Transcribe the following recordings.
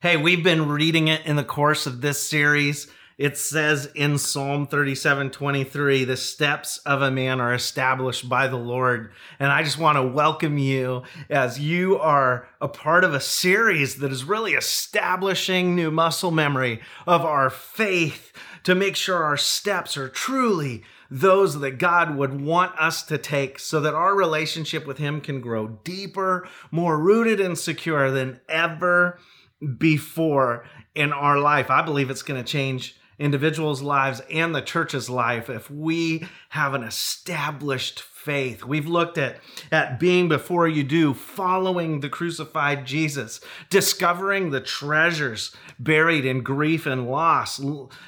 Hey, we've been reading it in the course of this series. It says in Psalm 37, 23, the steps of a man are established by the Lord. And I just want to welcome you as you are a part of a series that is really establishing new muscle memory of our faith to make sure our steps are truly those that God would want us to take so that our relationship with Him can grow deeper, more rooted and secure than ever before in our life. I believe it's going to change individuals' lives and the church's life if we have an established faith. We've looked at being before you do, following the crucified Jesus, discovering the treasures buried in grief and loss,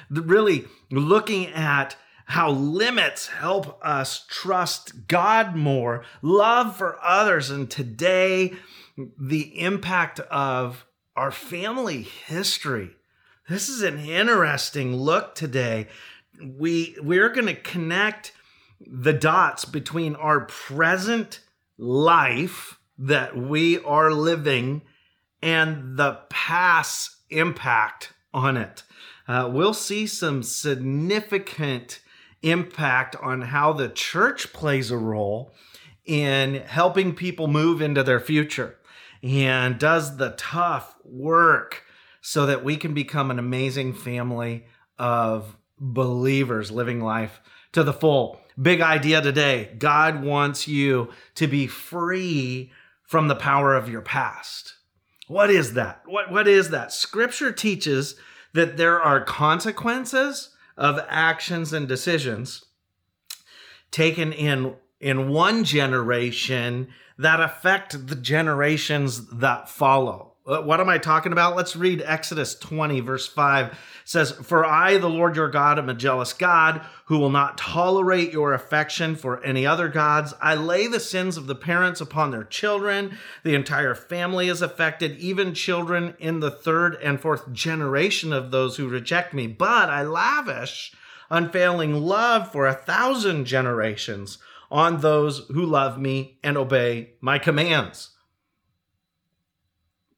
really looking at how limits help us trust God more, love for others, and today the impact of our family history. This is an interesting look today. We're going to connect the dots between our present life that we are living and the past impact on it. We'll see some significant impact on how the church plays a role in helping people move into their future and does the tough work so that we can become an amazing family of believers living life to the full. Big idea today. God wants you to be free from the power of your past. What is that? What is that? Scripture teaches that there are consequences of actions and decisions taken in one generation that affect the generations that follow. What am I talking about? Let's read Exodus 20, verse 5. It says, "For I, the Lord your God, am a jealous God, who will not tolerate your affection for any other gods. I lay the sins of the parents upon their children. The entire family is affected, even children in the third and fourth generation of those who reject me. But I lavish unfailing love for 1,000 generations on those who love me and obey my commands."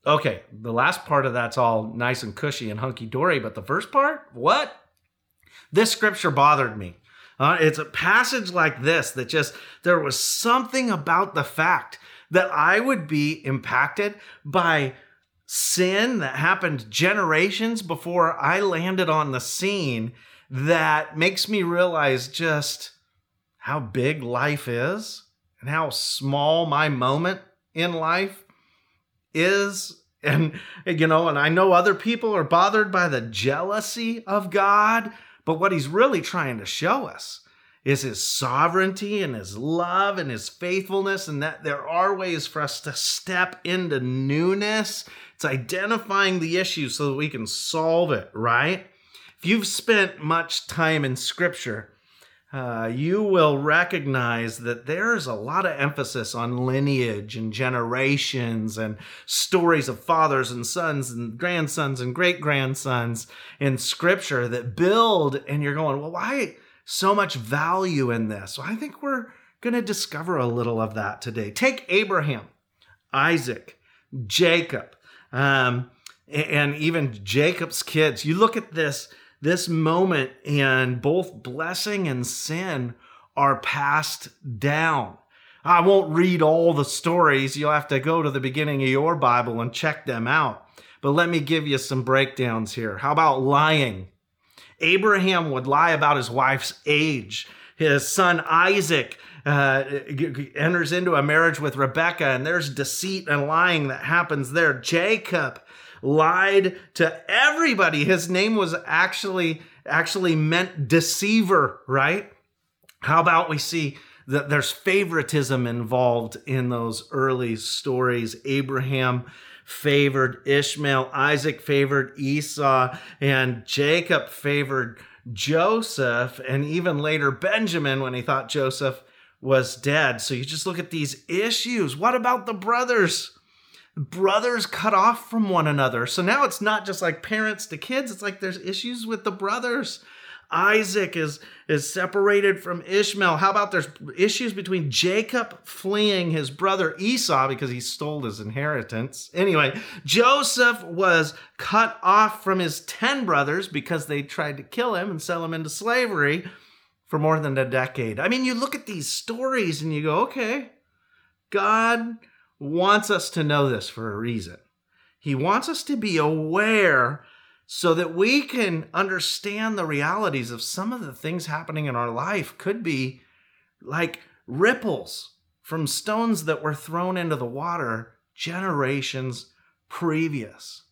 Okay, the last part of that's all nice and cushy and hunky-dory, but the first part, what? This scripture bothered me. It's a passage like this that just, there was something about the fact that I would be impacted by sin that happened generations before I landed on the scene that makes me realize just how big life is and how small my moment in life is. And, you know, and I know other people are bothered by the jealousy of God, but what he's really trying to show us is his sovereignty and his love and his faithfulness, and that there are ways for us to step into newness. It's identifying the issue so that we can solve it, right? If you've spent much time in Scripture, you will recognize that there's a lot of emphasis on lineage and generations and stories of fathers and sons and grandsons and great-grandsons in Scripture that build, and you're going, well, why so much value in this? Well, I think we're going to discover a little of that today. Take Abraham, Isaac, Jacob, and even Jacob's kids. You look at this moment, and both blessing and sin are passed down. I won't read all the stories. You'll have to go to the beginning of your Bible and check them out. But let me give you some breakdowns here. How about lying? Abraham would lie about his wife's age. His son Isaac enters into a marriage with Rebekah, and there's deceit and lying that happens there. Jacob lied to everybody. His name was actually meant deceiver, right? How about we see that there's favoritism involved in those early stories. Abraham favored Ishmael, Isaac favored Esau, and Jacob favored Joseph, and even later Benjamin when he thought Joseph was dead. So you just look at these issues. What about the brothers? Brothers cut off from one another. So now it's not just like parents to kids. It's like there's issues with the brothers. Isaac is separated from Ishmael. How about there's issues between Jacob fleeing his brother Esau because he stole his inheritance? Anyway, Joseph was cut off from his 10 brothers because they tried to kill him and sell him into slavery for more than a decade. I mean, you look at these stories and you go, okay, God wants us to know this for a reason. He wants us to be aware so that we can understand the realities of some of the things happening in our life could be like ripples from stones that were thrown into the water generations previous.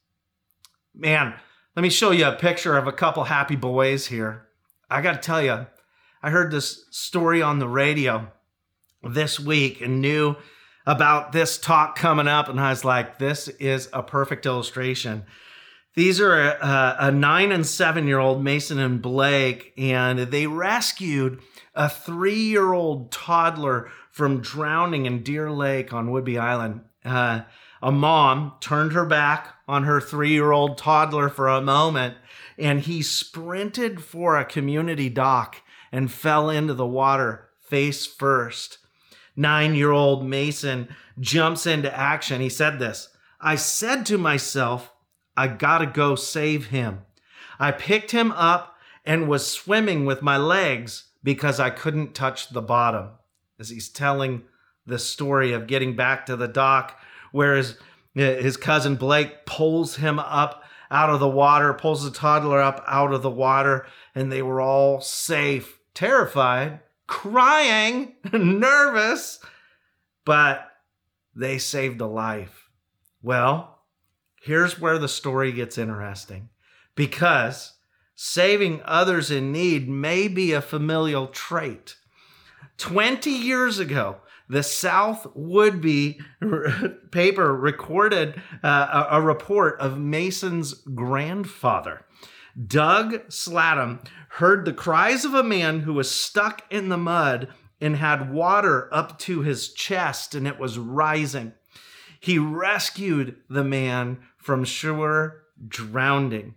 Man, let me show you a picture of a couple happy boys here. I got to tell you, I heard this story on the radio this week and knew about this talk coming up, and I was like, this is a perfect illustration. These are a 9 and 7-year-old, Mason and Blake, and they rescued a 3-year-old toddler from drowning in Deer Lake on Whidbey Island. A mom turned her back on her 3-year-old toddler for a moment, and he sprinted for a community dock and fell into the water face first. 9-year-old Mason jumps into action. He said this, "I said to myself, I gotta go save him. I picked him up and was swimming with my legs because I couldn't touch the bottom." As he's telling the story of getting back to the dock, where his cousin Blake pulls him up out of the water, pulls the toddler up out of the water, and they were all safe, terrified, crying, nervous, but they saved a life. Well, here's where the story gets interesting, because saving others in need may be a familial trait. 20 years ago, the Southwood Bee paper recorded a report of Mason's grandfather. Doug Slatom heard the cries of a man who was stuck in the mud and had water up to his chest, and it was rising. He rescued the man from sure drowning.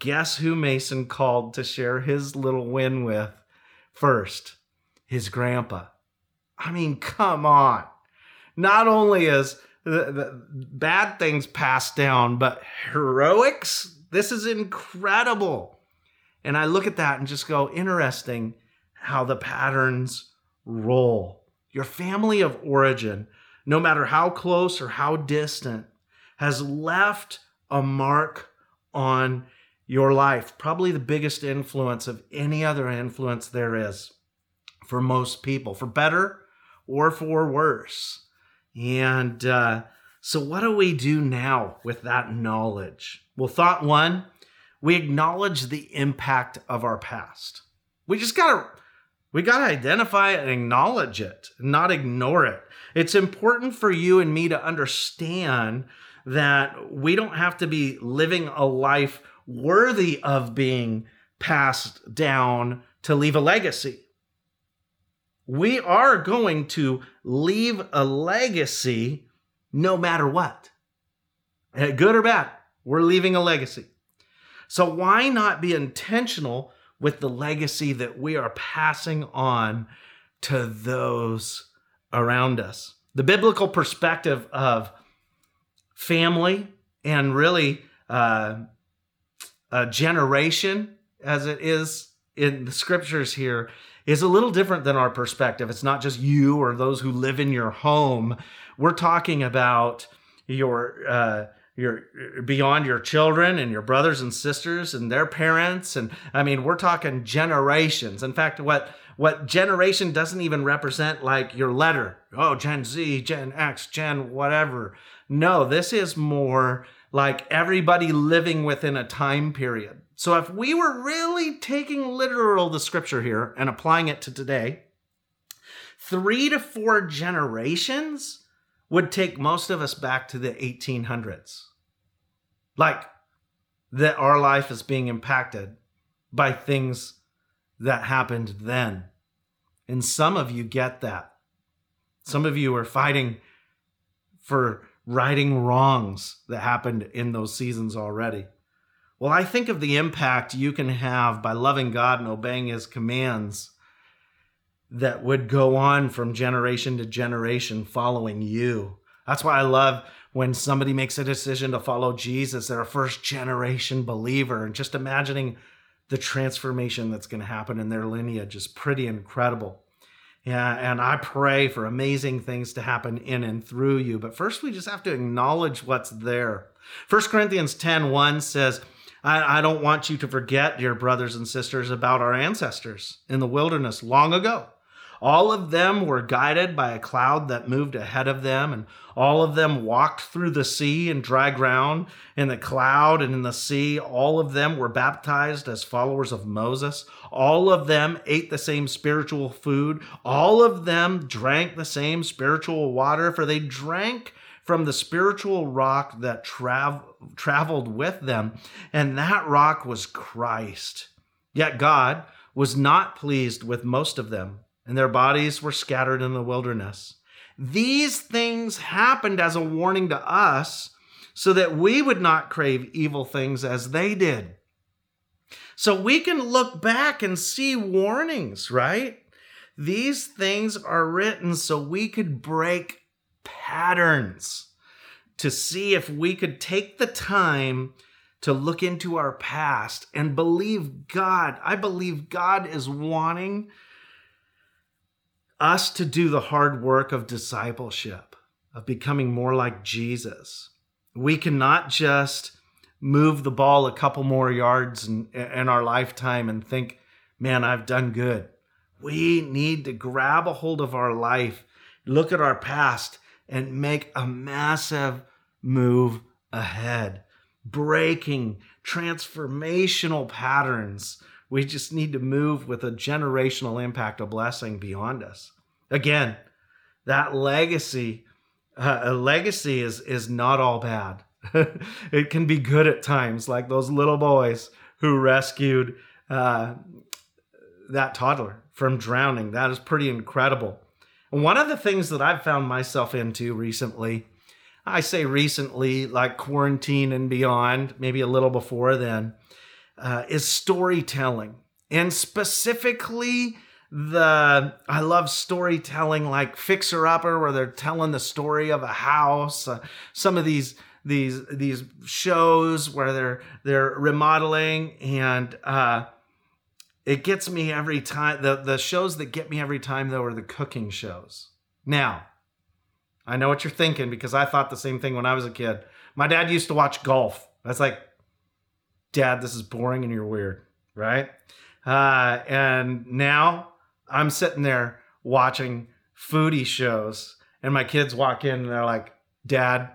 Guess who Mason called to share his little win with first? His grandpa. I mean, come on. Not only is the bad things passed down, but heroics? This is incredible. And I look at that and just go, interesting how the patterns roll. Your family of origin, no matter how close or how distant, has left a mark on your life. Probably the biggest influence of any other influence there is for most people, for better or for worse. And so what do we do now with that knowledge? Well, thought one, we acknowledge the impact of our past. We got to identify it and acknowledge it, not ignore it. It's important for you and me to understand that we don't have to be living a life worthy of being passed down to leave a legacy. We are going to leave a legacy no matter what. Good or bad, we're leaving a legacy. So why not be intentional with the legacy that we are passing on to those around us? The biblical perspective of family and really a generation, as it is in the scriptures here, is a little different than our perspective. It's not just you or those who live in your home. We're talking about your beyond your children and your brothers and sisters and their parents. And I mean, we're talking generations. In fact, what generation doesn't even represent like your letter. Oh, Gen Z, Gen X, Gen whatever. No, this is more like everybody living within a time period. So if we were really taking literal the scripture here and applying it to today, 3 to 4 generations would take most of us back to the 1800s. Like that our life is being impacted by things that happened then. And some of you get that. Some of you are fighting for righting wrongs that happened in those seasons already. Well, I think of the impact you can have by loving God and obeying his commands that would go on from generation to generation following you. That's why I love when somebody makes a decision to follow Jesus, they're a first generation believer, and just imagining the transformation that's going to happen in their lineage is pretty incredible. Yeah, and I pray for amazing things to happen in and through you. But first, we just have to acknowledge what's there. 1 Corinthians 10:1 says, I don't want you to forget, dear brothers and sisters, about our ancestors in the wilderness long ago. All of them were guided by a cloud that moved ahead of them, and all of them walked through the sea and dry ground. In the cloud and in the sea, all of them were baptized as followers of Moses. All of them ate the same spiritual food. All of them drank the same spiritual water, for they drank from the spiritual rock that traveled with them, and that rock was Christ. Yet God was not pleased with most of them, and their bodies were scattered in the wilderness. These things happened as a warning to us so that we would not crave evil things as they did. So we can look back and see warnings, right? These things are written so we could break patterns, to see if we could take the time to look into our past and believe God. I believe God is wanting us to do the hard work of discipleship, of becoming more like Jesus. We cannot just move the ball a couple more yards in our lifetime and think, man, I've done good. We need to grab a hold of our life, look at our past, and make a massive move ahead, breaking transformational patterns. We just need to move with a generational impact, a blessing beyond us. Again, that legacy, a legacy is not all bad. It can be good at times, like those little boys who rescued that toddler from drowning. That is pretty incredible. And one of the things that I've found myself into recently, I say recently, like quarantine and beyond, maybe a little before then, is storytelling. And specifically, I love storytelling like Fixer Upper, where they're telling the story of a house. Some of these shows where they're remodeling, and it gets me every time. The shows that get me every time, though, are the cooking shows. Now, I know what you're thinking, because I thought the same thing when I was a kid. My dad used to watch golf. That's like, Dad, this is boring and you're weird, right? And now I'm sitting there watching foodie shows, and my kids walk in and they're like, Dad,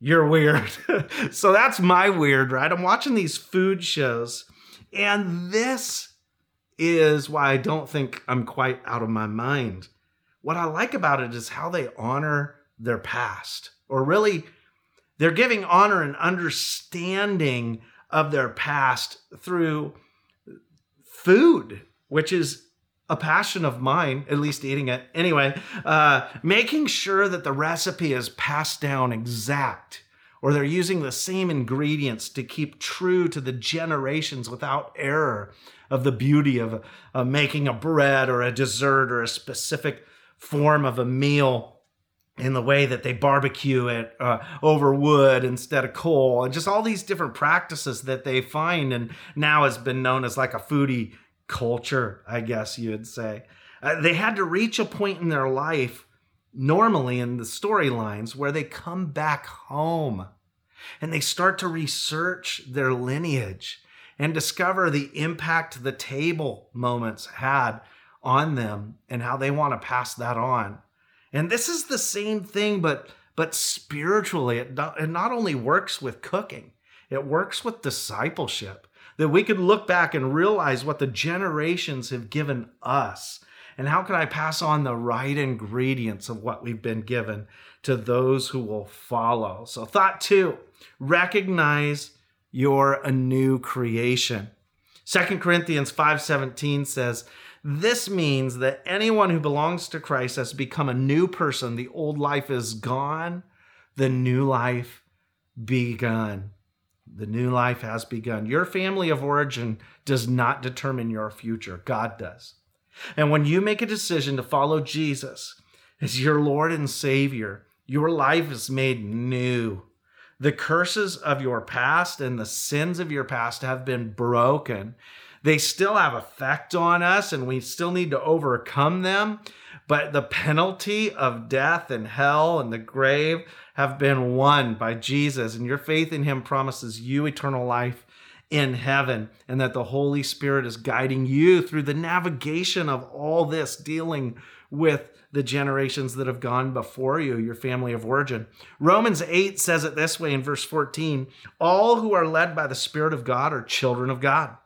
you're weird. So that's my weird, right? I'm watching these food shows, and this is why I don't think I'm quite out of my mind. What I like about it is how they honor their past, or really they're giving honor and understanding of their past through food, which is a passion of mine, at least eating it. Anyway, making sure that the recipe is passed down exact, or they're using the same ingredients to keep true to the generations without error of the beauty of making a bread or a dessert or a specific form of a meal, in the way that they barbecue it over wood instead of coal, and just all these different practices that they find, and now has been known as like a foodie culture, I guess you would say. They had to reach a point in their life, normally in the storylines, where they come back home and they start to research their lineage and discover the impact the table moments had on them and how they want to pass that on. And this is the same thing, but spiritually. It not only works with cooking, it works with discipleship, that we could look back and realize what the generations have given us, and how can I pass on the right ingredients of what we've been given to those who will follow. So thought two, recognize you're a new creation. 2 Corinthians 5:17 says, this means that anyone who belongs to Christ has become a new person. The old life is gone, the new life begun. The new life has begun. Your family of origin does not determine your future. God does. And when you make a decision to follow Jesus as your Lord and Savior, your life is made new. The curses of your past and the sins of your past have been broken. They still have effect on us, and we still need to overcome them. But the penalty of death and hell and the grave have been won by Jesus, and your faith in him promises you eternal life in heaven, and that the Holy Spirit is guiding you through the navigation of all this, dealing with the generations that have gone before you, your family of origin. Romans 8 says it this way in verse 14, all who are led by the Spirit of God are children of God.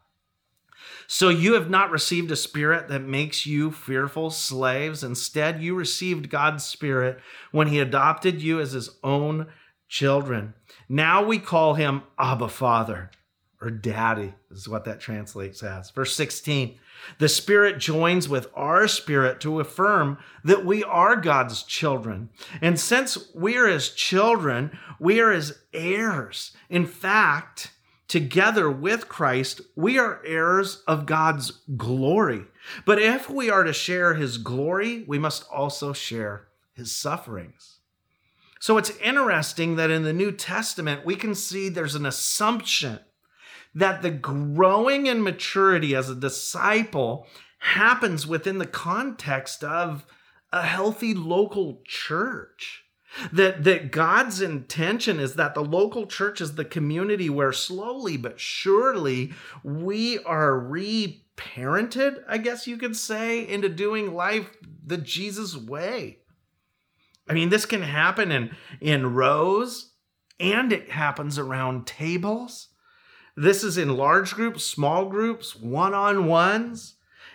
So you have not received a spirit that makes you fearful slaves. Instead, you received God's Spirit when he adopted you as his own children. Now we call him Abba Father, or Daddy, is what that translates as. Verse 16, the Spirit joins with our spirit to affirm that we are God's children. And since we are his children, we are his heirs. In fact, together with Christ, we are heirs of God's glory. But if we are to share his glory, we must also share his sufferings. So it's interesting that in the New Testament, we can see there's an assumption that the growing in maturity as a disciple happens within the context of a healthy local church. That God's intention is that the local church is the community where slowly but surely we are reparented, I guess you could say, into doing life the Jesus way. I mean, this can happen in rows, and it happens around tables. This is in large groups, small groups, one-on-ones,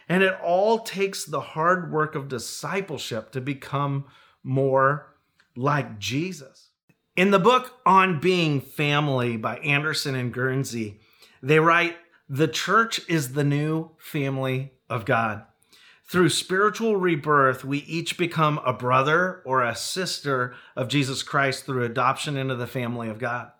and it all takes the hard work of discipleship to become more like Jesus. In the book On Being Family by Anderson and Guernsey, they write, the church is the new family of God. Through spiritual rebirth, we each become a brother or a sister of Jesus Christ through adoption into the family of God.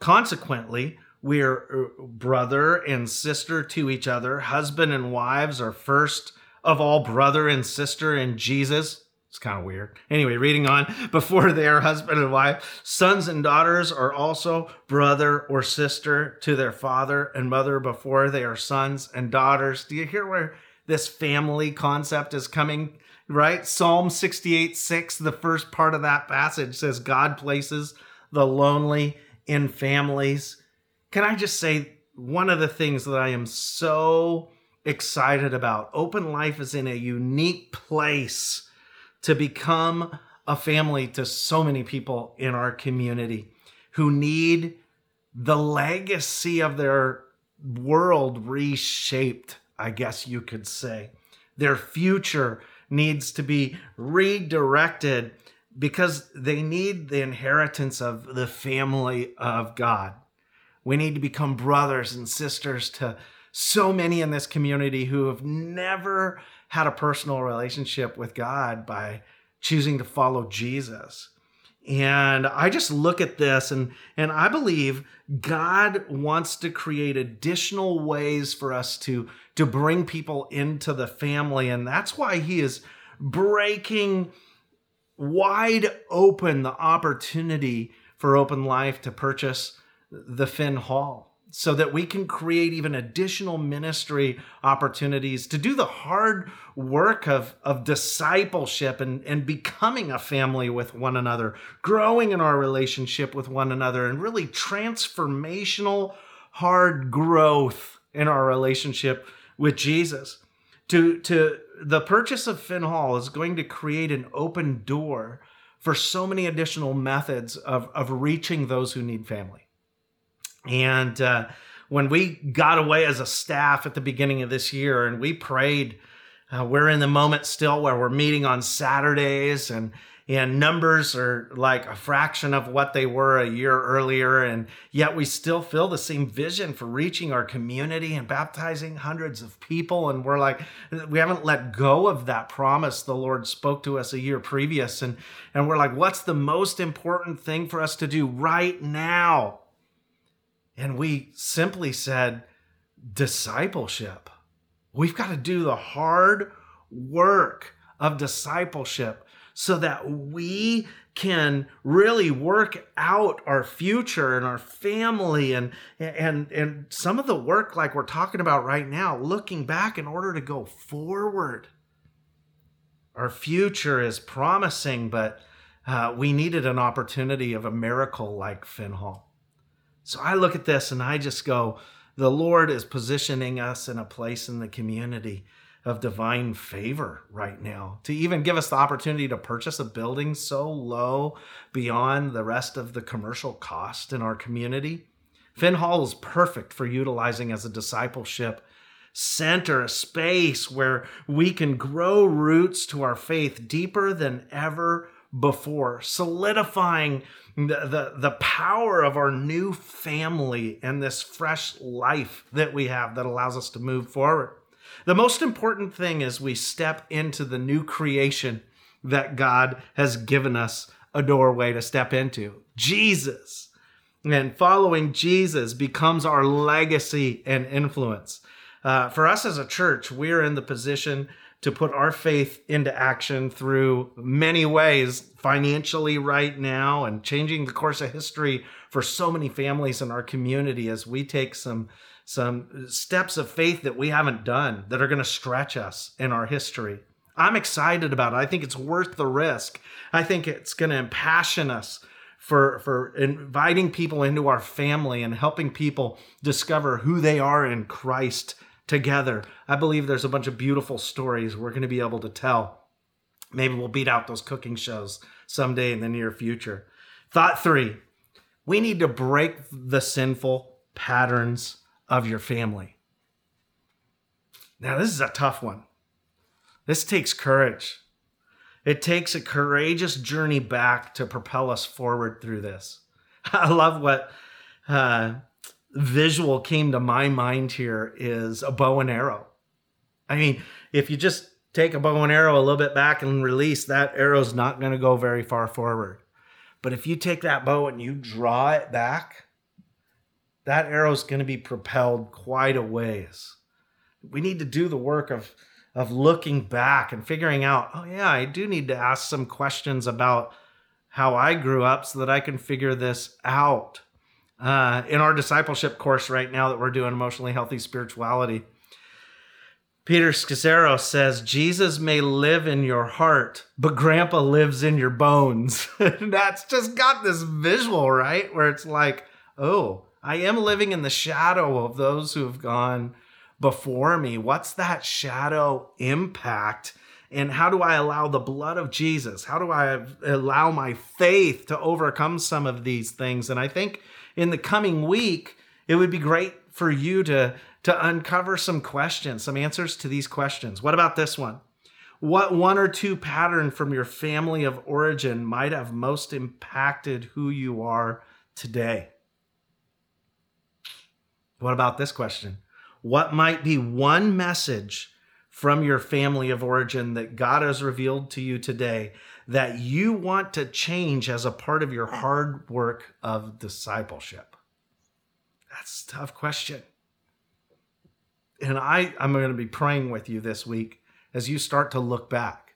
Consequently, we're brother and sister to each other. Husband and wives are first of all brother and sister in Jesus. It's kind of weird. Anyway, reading on, before they are husband and wife, sons and daughters are also brother or sister to their father and mother before they are sons and daughters. Do you hear where this family concept is coming, right? Psalm 68, 6, the first part of that passage says, God places the lonely in families. Can I just say one of the things that I am so excited about? Open Life is in a unique place to become a family to so many people in our community who need the legacy of their world reshaped, I guess you could say. Their future needs to be redirected because they need the inheritance of the family of God. We need to become brothers and sisters to so many in this community who have never had a personal relationship with God by choosing to follow Jesus. And I just look at this and I believe God wants to create additional ways for us to bring people into the family. And that's why he is breaking wide open the opportunity for Open Life to purchase the Finn Hall, so that we can create even additional ministry opportunities to do the hard work of discipleship and becoming a family with one another, growing in our relationship with one another, and really transformational, hard growth in our relationship with Jesus. To the purchase of Finn Hall is going to create an open door for so many additional methods of reaching those who need family. And when we got away as a staff at the beginning of this year and we prayed, we're in the moment still where we're meeting on Saturdays and numbers are like a fraction of what they were a year earlier. And yet we still feel the same vision for reaching our community and baptizing hundreds of people. And we're like, we haven't let go of that promise the Lord spoke to us a year previous. And we're like, what's the most important thing for us to do right now? And we simply said, discipleship. We've got to do the hard work of discipleship so that we can really work out our future and our family and some of the work like we're talking about right now, looking back in order to go forward. Our future is promising, but we needed an opportunity of a miracle like Finn Hall. So I look at this and I just go, the Lord is positioning us in a place in the community of divine favor right now, to even give us the opportunity to purchase a building so low beyond the rest of the commercial cost in our community. Finn Hall is perfect for utilizing as a discipleship center, a space where we can grow roots to our faith deeper than ever before, solidifying the power of our new family and this fresh life that we have that allows us to move forward. The most important thing as we step into the new creation that God has given us a doorway to step into, Jesus. And following Jesus becomes our legacy and influence. For us as a church, we're in the position to put our faith into action through many ways, financially right now, and changing the course of history for so many families in our community as we take some steps of faith that we haven't done that are going to stretch us in our history. I'm excited about it. I think it's worth the risk. I think it's going to impassion us for inviting people into our family and helping people discover who they are in Christ together. I believe there's a bunch of beautiful stories we're going to be able to tell. Maybe we'll beat out those cooking shows someday in the near future. Thought 3, we need to break the sinful patterns of your family. Now, this is a tough one. This takes courage. It takes a courageous journey back to propel us forward through this. I love what visual came to my mind here is a bow and arrow. I mean, if you just take a bow and arrow a little bit back and release, that arrow's not going to go very far forward. But if you take that bow and you draw it back, that arrow's going to be propelled quite a ways. We need to do the work of looking back and figuring out, oh yeah, I do need to ask some questions about how I grew up so that I can figure this out. In our discipleship course right now that we're doing, Emotionally Healthy Spirituality, Peter Scazzero says, Jesus may live in your heart, but Grandpa lives in your bones. That's just got this visual, right? Where it's like, oh, I am living in the shadow of those who have gone before me. What's that shadow impact? And how do I allow the blood of Jesus? How do I allow my faith to overcome some of these things? And I think in the coming week, it would be great for you to uncover some questions, some answers to these questions. What about this one? What one or two pattern from your family of origin might have most impacted who you are today? What about this question? What might be one message from your family of origin that God has revealed to you today that you want to change as a part of your hard work of discipleship? That's a tough question. And I'm going to be praying with you this week as you start to look back,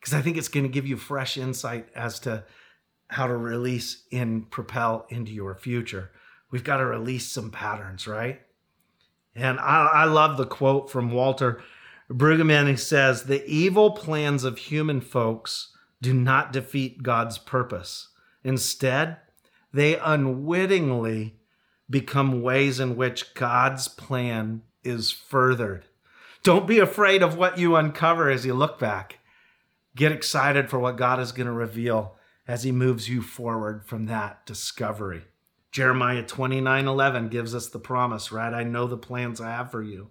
because I think it's going to give you fresh insight as to how to release and propel into your future. We've got to release some patterns, right? And I love the quote from Walter Brueggemann. He says, the evil plans of human folks do not defeat God's purpose. Instead, they unwittingly become ways in which God's plan is furthered. Don't be afraid of what you uncover as you look back. Get excited for what God is going to reveal as he moves you forward from that discovery. Jeremiah 29:11 gives us the promise, right? I know the plans I have for you,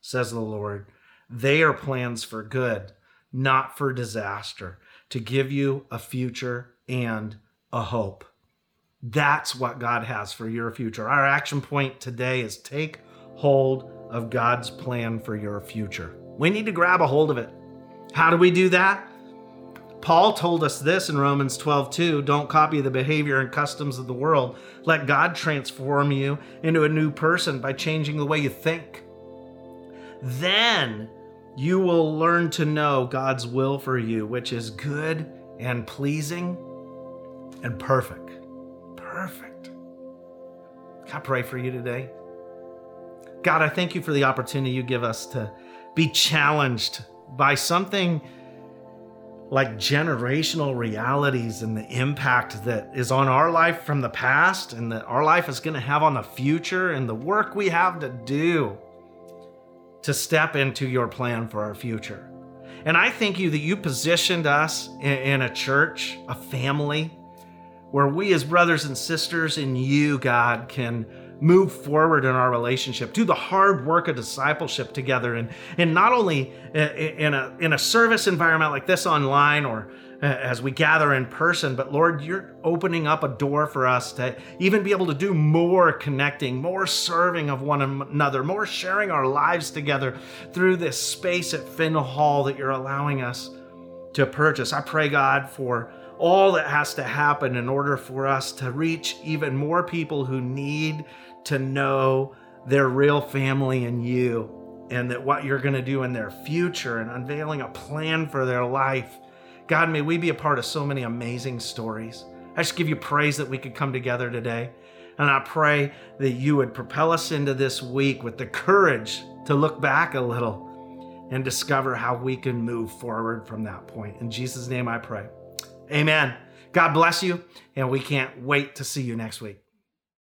says the Lord. They are plans for good, not for disaster, to give you a future and a hope. That's what God has for your future. Our action point today is take hold of God's plan for your future. We need to grab a hold of it. How do we do that? Paul told us this in Romans 12:2, don't copy the behavior and customs of the world. Let God transform you into a new person by changing the way you think. Then you will learn to know God's will for you, which is good and pleasing and perfect. Perfect. Can I pray for you today? God, I thank you for the opportunity you give us to be challenged by something like generational realities and the impact that is on our life from the past and that our life is going to have on the future and the work we have to do to step into your plan for our future. And I thank you that you positioned us in a church, a family, where we as brothers and sisters in you, God, can move forward in our relationship, do the hard work of discipleship together, and not only in a service environment like this online or as we gather in person, but Lord, you're opening up a door for us to even be able to do more connecting, more serving of one another, more sharing our lives together through this space at Finn Hall that you're allowing us to purchase. I pray, God, for all that has to happen in order for us to reach even more people who need to know their real family in you, and that what you're going to do in their future and unveiling a plan for their life. God, may we be a part of so many amazing stories. I just give you praise that we could come together today. And I pray that you would propel us into this week with the courage to look back a little and discover how we can move forward from that point. In Jesus' name I pray. Amen. God bless you, and we can't wait to see you next week.